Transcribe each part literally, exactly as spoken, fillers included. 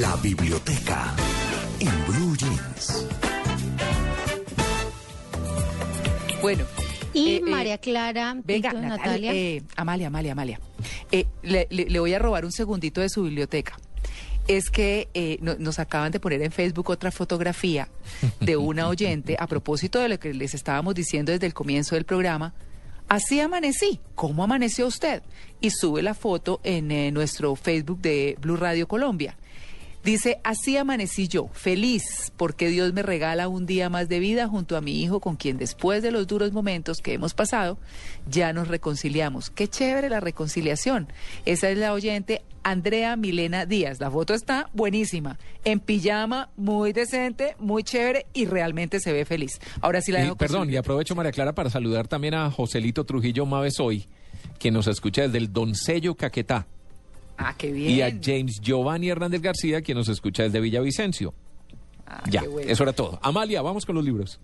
La biblioteca en Blue Jeans. Bueno. Y eh, María Clara, eh, venga, Pinto, Natal, Natalia. Eh, Amalia, Amalia, Amalia. Eh, le, le, le voy a robar un segundito de su biblioteca. Es que eh, no, nos acaban de poner en Facebook otra fotografía de una oyente a propósito de lo que les estábamos diciendo desde el comienzo del programa. Así amanecí. ¿Cómo amaneció usted? Y sube la foto en eh, nuestro Facebook de Blue Radio Colombia. Dice, así amanecí yo, feliz, porque Dios me regala un día más de vida junto a mi hijo, con quien después de los duros momentos que hemos pasado, ya nos reconciliamos. Qué chévere la reconciliación. Esa es la oyente Andrea Milena Díaz. La foto está buenísima, en pijama, muy decente, muy chévere y realmente se ve feliz. Ahora sí la dejo. Y, perdón, y aprovecho, María Clara, para saludar también a Joselito Trujillo Mavisoy, que nos escucha desde el Doncello Caquetá. Ah, qué bien. Y a James Giovanni Hernández García, quien nos escucha desde Villavicencio. Ah, ya, qué bueno. Eso era todo. Amalia, vamos con los libros.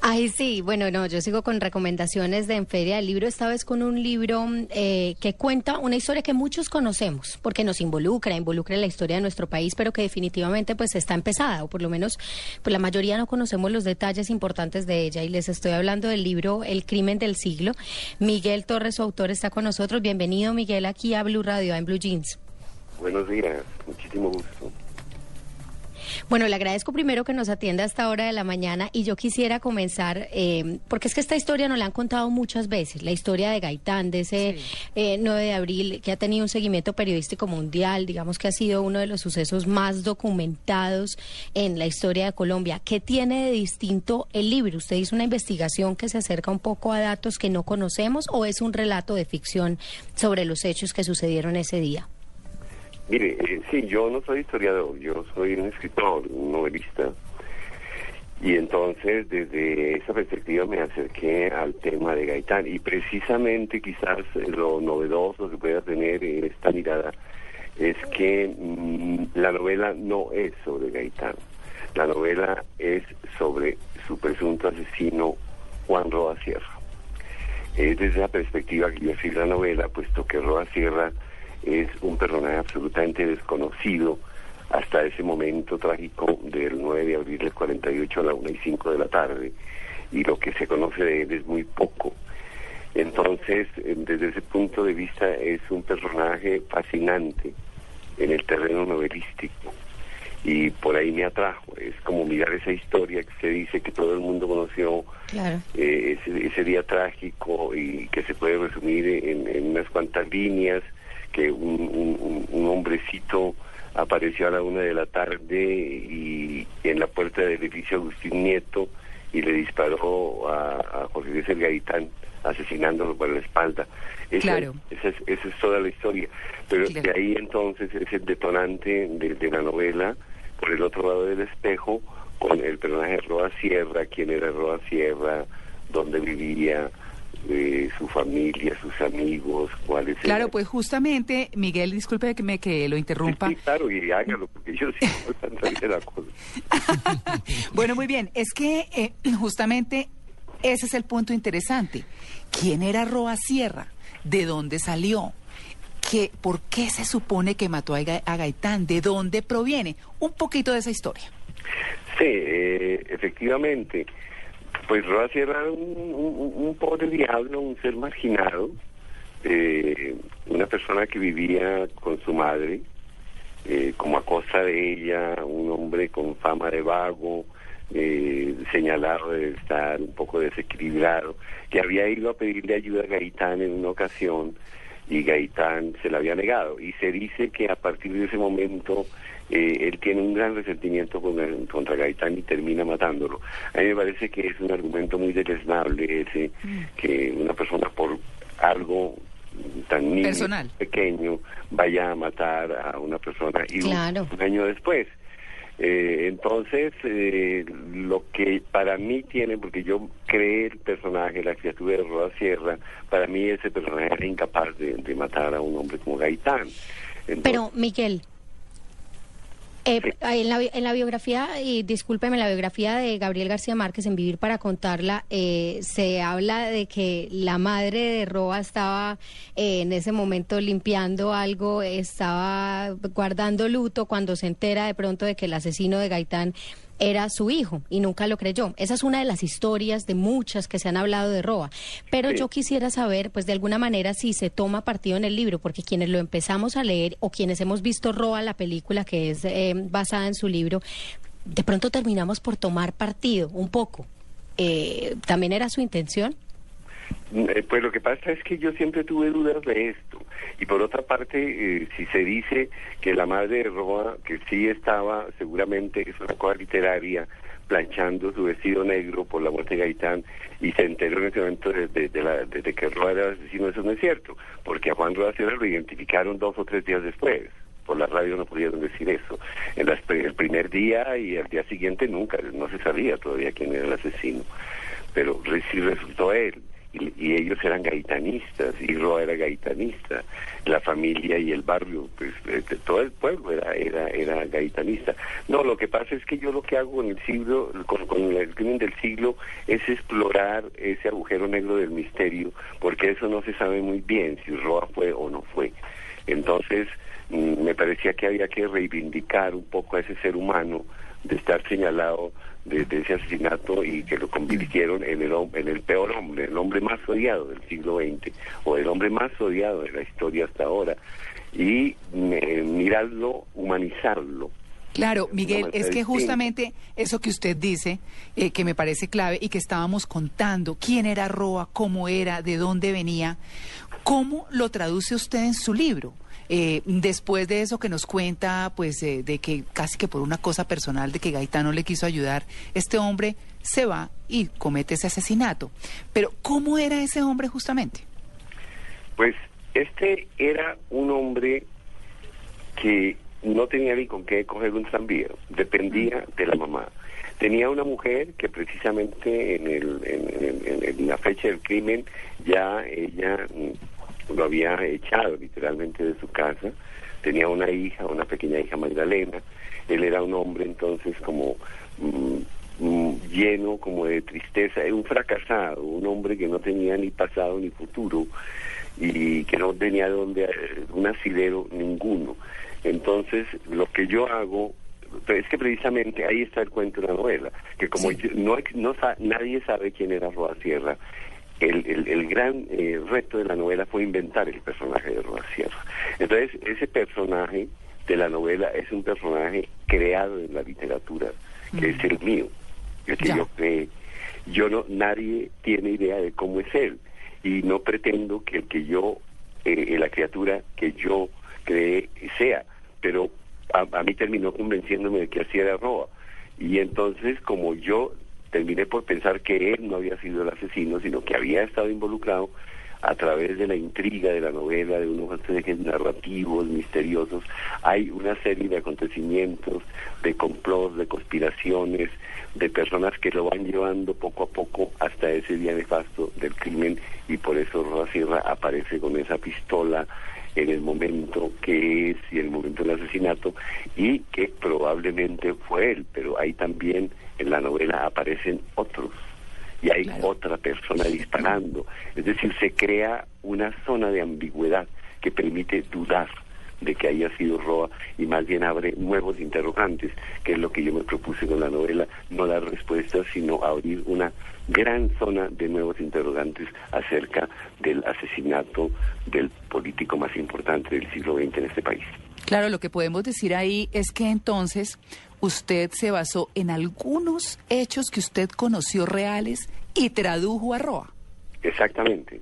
Ay, sí, bueno, no, yo sigo con recomendaciones de Enferia del Libro, esta vez con un libro eh, que cuenta una historia que muchos conocemos, porque nos involucra, involucra la historia de nuestro país, pero que definitivamente pues está empezada, o por lo menos pues, la mayoría no conocemos los detalles importantes de ella, y les estoy hablando del libro El Crimen del Siglo. Miguel Torres, su autor, está con nosotros. Bienvenido, Miguel, aquí a Blue Radio, en Blue Jeans. Buenos días, muchísimo gusto. Bueno, le agradezco primero que nos atienda a esta hora de la mañana, y yo quisiera comenzar, eh, porque es que esta historia nos la han contado muchas veces, la historia de Gaitán, de ese sí. eh, nueve de abril, que ha tenido un seguimiento periodístico mundial, digamos que ha sido uno de los sucesos más documentados en la historia de Colombia. ¿Qué tiene de distinto el libro? ¿Usted hizo una investigación que se acerca un poco a datos que no conocemos, o es un relato de ficción sobre los hechos que sucedieron ese día? Mire, eh, sí, yo no soy historiador, yo soy un escritor, un novelista, y entonces desde esa perspectiva me acerqué al tema de Gaitán, y precisamente quizás lo novedoso que pueda tener esta mirada es que mmm, la novela no es sobre Gaitán, la novela es sobre su presunto asesino Juan Roa Sierra. Es desde esa perspectiva que yo escribí la novela, puesto que Roa Sierra es un personaje absolutamente desconocido hasta ese momento trágico del nueve de abril del cuarenta y ocho a la una y cinco de la tarde, y lo que se conoce de él es muy poco. Entonces, desde ese punto de vista, es un personaje fascinante en el terreno novelístico, y por ahí me atrajo. Es como mirar esa historia que se dice que todo el mundo conoció, claro. eh, ese, ese día trágico, y que se puede resumir en, en unas cuantas líneas, que un, un, un hombrecito apareció a la una de la tarde y en la puerta del edificio Agustín Nieto y le disparó a, a Jorge Gaitán, asesinándolo por la espalda. Esa, claro. esa, es, esa es toda la historia. Pero claro. de ahí entonces es el detonante de, de la novela, por el otro lado del espejo, con el personaje Roa Sierra, quién era Roa Sierra, dónde vivía, de su familia, sus amigos, cuáles... Claro, pues justamente, Miguel, disculpe que me que lo interrumpa. Sí, claro, y hágalo, porque yo sí no la cosa. Bueno, muy bien, es que eh, justamente ese es el punto interesante. ¿Quién era Roa Sierra? ¿De dónde salió? ¿Qué, ¿Por qué se supone que mató a, Ga- a Gaitán? ¿De dónde proviene? Un poquito de esa historia. Sí, eh, efectivamente... Pues Roa Sierra era un, un, un pobre diablo, un ser marginado, eh, una persona que vivía con su madre, eh, como a costa de ella, un hombre con fama de vago, eh, señalado de estar un poco desequilibrado, que había ido a pedirle ayuda a Gaitán en una ocasión y Gaitán se la había negado. Y se dice que a partir de ese momento... Eh, él tiene un gran resentimiento con, contra Gaitán y termina matándolo. A mí me parece que es un argumento muy deleznable ese, mm. que una persona por algo tan niño, personal, pequeño, vaya a matar a una persona y claro. un, un año después. Eh, entonces, eh, lo que para mí tiene, porque yo creé el personaje, la criatura de Roa Sierra, para mí ese personaje era incapaz de, de matar a un hombre como Gaitán. Entonces, pero, Miguel... Eh, sí. en, la, en la biografía, y discúlpeme, en la biografía de Gabriel García Márquez, en Vivir para Contarla, eh, se habla de que la madre de Roa estaba eh, en ese momento limpiando algo, estaba guardando luto cuando se entera de pronto de que el asesino de Gaitán era su hijo y nunca lo creyó. Esa es una de las historias de muchas que se han hablado de Roa, pero sí. yo quisiera saber, pues de alguna manera, si se toma partido en el libro, porque quienes lo empezamos a leer o quienes hemos visto Roa, la película que es eh, basada en su libro, de pronto terminamos por tomar partido un poco. Eh, ¿también era su intención? Pues lo que pasa es que yo siempre tuve dudas de esto, y por otra parte, eh, si se dice que la madre de Roa, que sí estaba, seguramente es una cosa literaria, planchando su vestido negro por la muerte de Gaitán, y se enteró en ese momento desde de, de de que Roa era asesino, eso no es cierto, porque a Juan Roa Sierra lo identificaron dos o tres días después. Por la radio no pudieron decir eso. En las, el primer día y el día siguiente nunca, no se sabía todavía quién era el asesino, pero sí resultó él. Y, y ellos eran gaitanistas, y Roa era gaitanista, la familia y el barrio, pues este, todo el pueblo era, era era gaitanista. No, lo que pasa es que yo lo que hago en el siglo, con, con el crimen del siglo, es explorar ese agujero negro del misterio, porque eso no se sabe muy bien si Roa fue o no fue. Entonces, mmm, me parecía que había que reivindicar un poco a ese ser humano de estar señalado de, de ese asesinato, y que lo convirtieron en el, en el peor hombre, el hombre más odiado del siglo veinte, o el hombre más odiado de la historia hasta ahora, y eh, mirarlo, humanizarlo. Claro, Miguel, es que justamente eso que usted dice, eh, que me parece clave, y que estábamos contando, quién era Roa, cómo era, de dónde venía, ¿cómo lo traduce usted en su libro? Eh, después de eso que nos cuenta, pues eh, de que casi que por una cosa personal, de que Gaitán no le quiso ayudar, este hombre se va y comete ese asesinato. Pero ¿cómo era ese hombre justamente? Pues este era un hombre que no tenía ni con qué coger un tranvía, dependía de la mamá. Tenía una mujer que precisamente en, el, en, en, en la fecha del crimen ya ella lo había echado literalmente de su casa. Tenía una hija, una pequeña hija, Magdalena. Él era un hombre entonces como mmm, lleno como de tristeza, era un fracasado, un hombre que no tenía ni pasado ni futuro, y que no tenía donde un asidero ninguno. Entonces lo que yo hago es que precisamente ahí está el cuento de la novela, que como sí. yo, no, no nadie sabe quién era Roa Sierra. El, el, el gran eh, reto de la novela fue inventar el personaje de Roa Sierra. Entonces, ese personaje de la novela es un personaje creado en la literatura, que mm. es el mío, el que ya. yo creé. Yo no, nadie tiene idea de cómo es él, y no pretendo que el que yo, eh, la criatura que yo creé sea, pero a, a mí terminó convenciéndome de que así era Roa, y entonces como yo terminé por pensar que él no había sido el asesino, sino que había estado involucrado a través de la intriga de la novela, de unos ejes narrativos misteriosos. Hay una serie de acontecimientos, de complots, de conspiraciones, de personas que lo van llevando poco a poco hasta ese día nefasto del crimen, y por eso Roa Sierra aparece con esa pistola en el momento que es, y en el momento del asesinato, y que probablemente fue él, pero hay también... En la novela aparecen otros, y hay claro. otra persona disparando. Es decir, se crea una zona de ambigüedad que permite dudar de que haya sido Roa, y más bien abre nuevos interrogantes, que es lo que yo me propuse con la novela, no dar respuestas, sino abrir una gran zona de nuevos interrogantes acerca del asesinato del político más importante del siglo veinte en este país. Claro, lo que podemos decir ahí es que entonces usted se basó en algunos hechos que usted conoció reales y tradujo a Roa. Exactamente,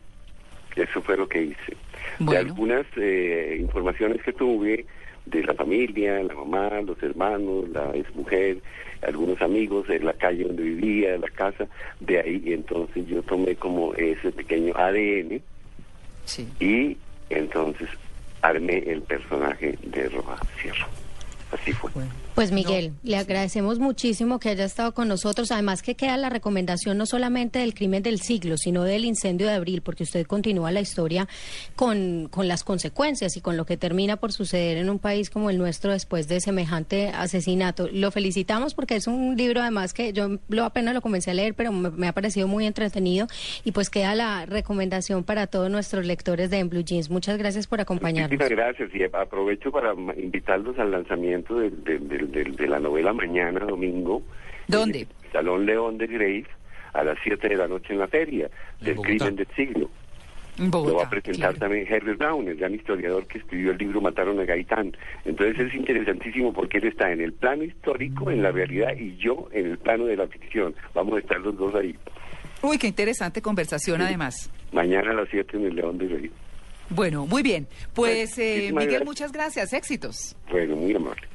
eso fue lo que hice. Bueno. De algunas eh, informaciones que tuve de la familia, la mamá, los hermanos, la exmujer, algunos amigos, en la calle donde vivía, la casa, de ahí entonces yo tomé como ese pequeño A D N sí. y entonces armé el personaje de Roa Sierra. así fue. Pues Miguel, no, le agradecemos muchísimo que haya estado con nosotros, además que queda la recomendación no solamente del Crimen del Siglo, sino del incendio de abril, porque usted continúa la historia con, con las consecuencias y con lo que termina por suceder en un país como el nuestro después de semejante asesinato. Lo felicitamos porque es un libro además que yo lo apenas lo comencé a leer, pero me, me ha parecido muy entretenido, y pues queda la recomendación para todos nuestros lectores de En Blue Jeans. Muchas gracias por acompañarnos. Muchísimas gracias, y aprovecho para invitarlos al lanzamiento de, de, de, de, de la novela mañana, domingo. ¿Dónde? En el Salón León de Grey, a las siete de la noche en la feria, del Crimen del Siglo. Bogotá, lo va a presentar claro. también Harry Brown, el gran historiador que escribió el libro Mataron a Gaitán. Entonces es interesantísimo porque él está en el plano histórico, en la realidad, y yo en el plano de la ficción. Vamos a estar los dos ahí. Uy, qué interesante conversación, sí. Además. Mañana a las siete en el León de Grey. Bueno, muy bien. Pues, pues eh, Miguel, gracias. Muchas gracias. Éxitos. Bueno, muy amable.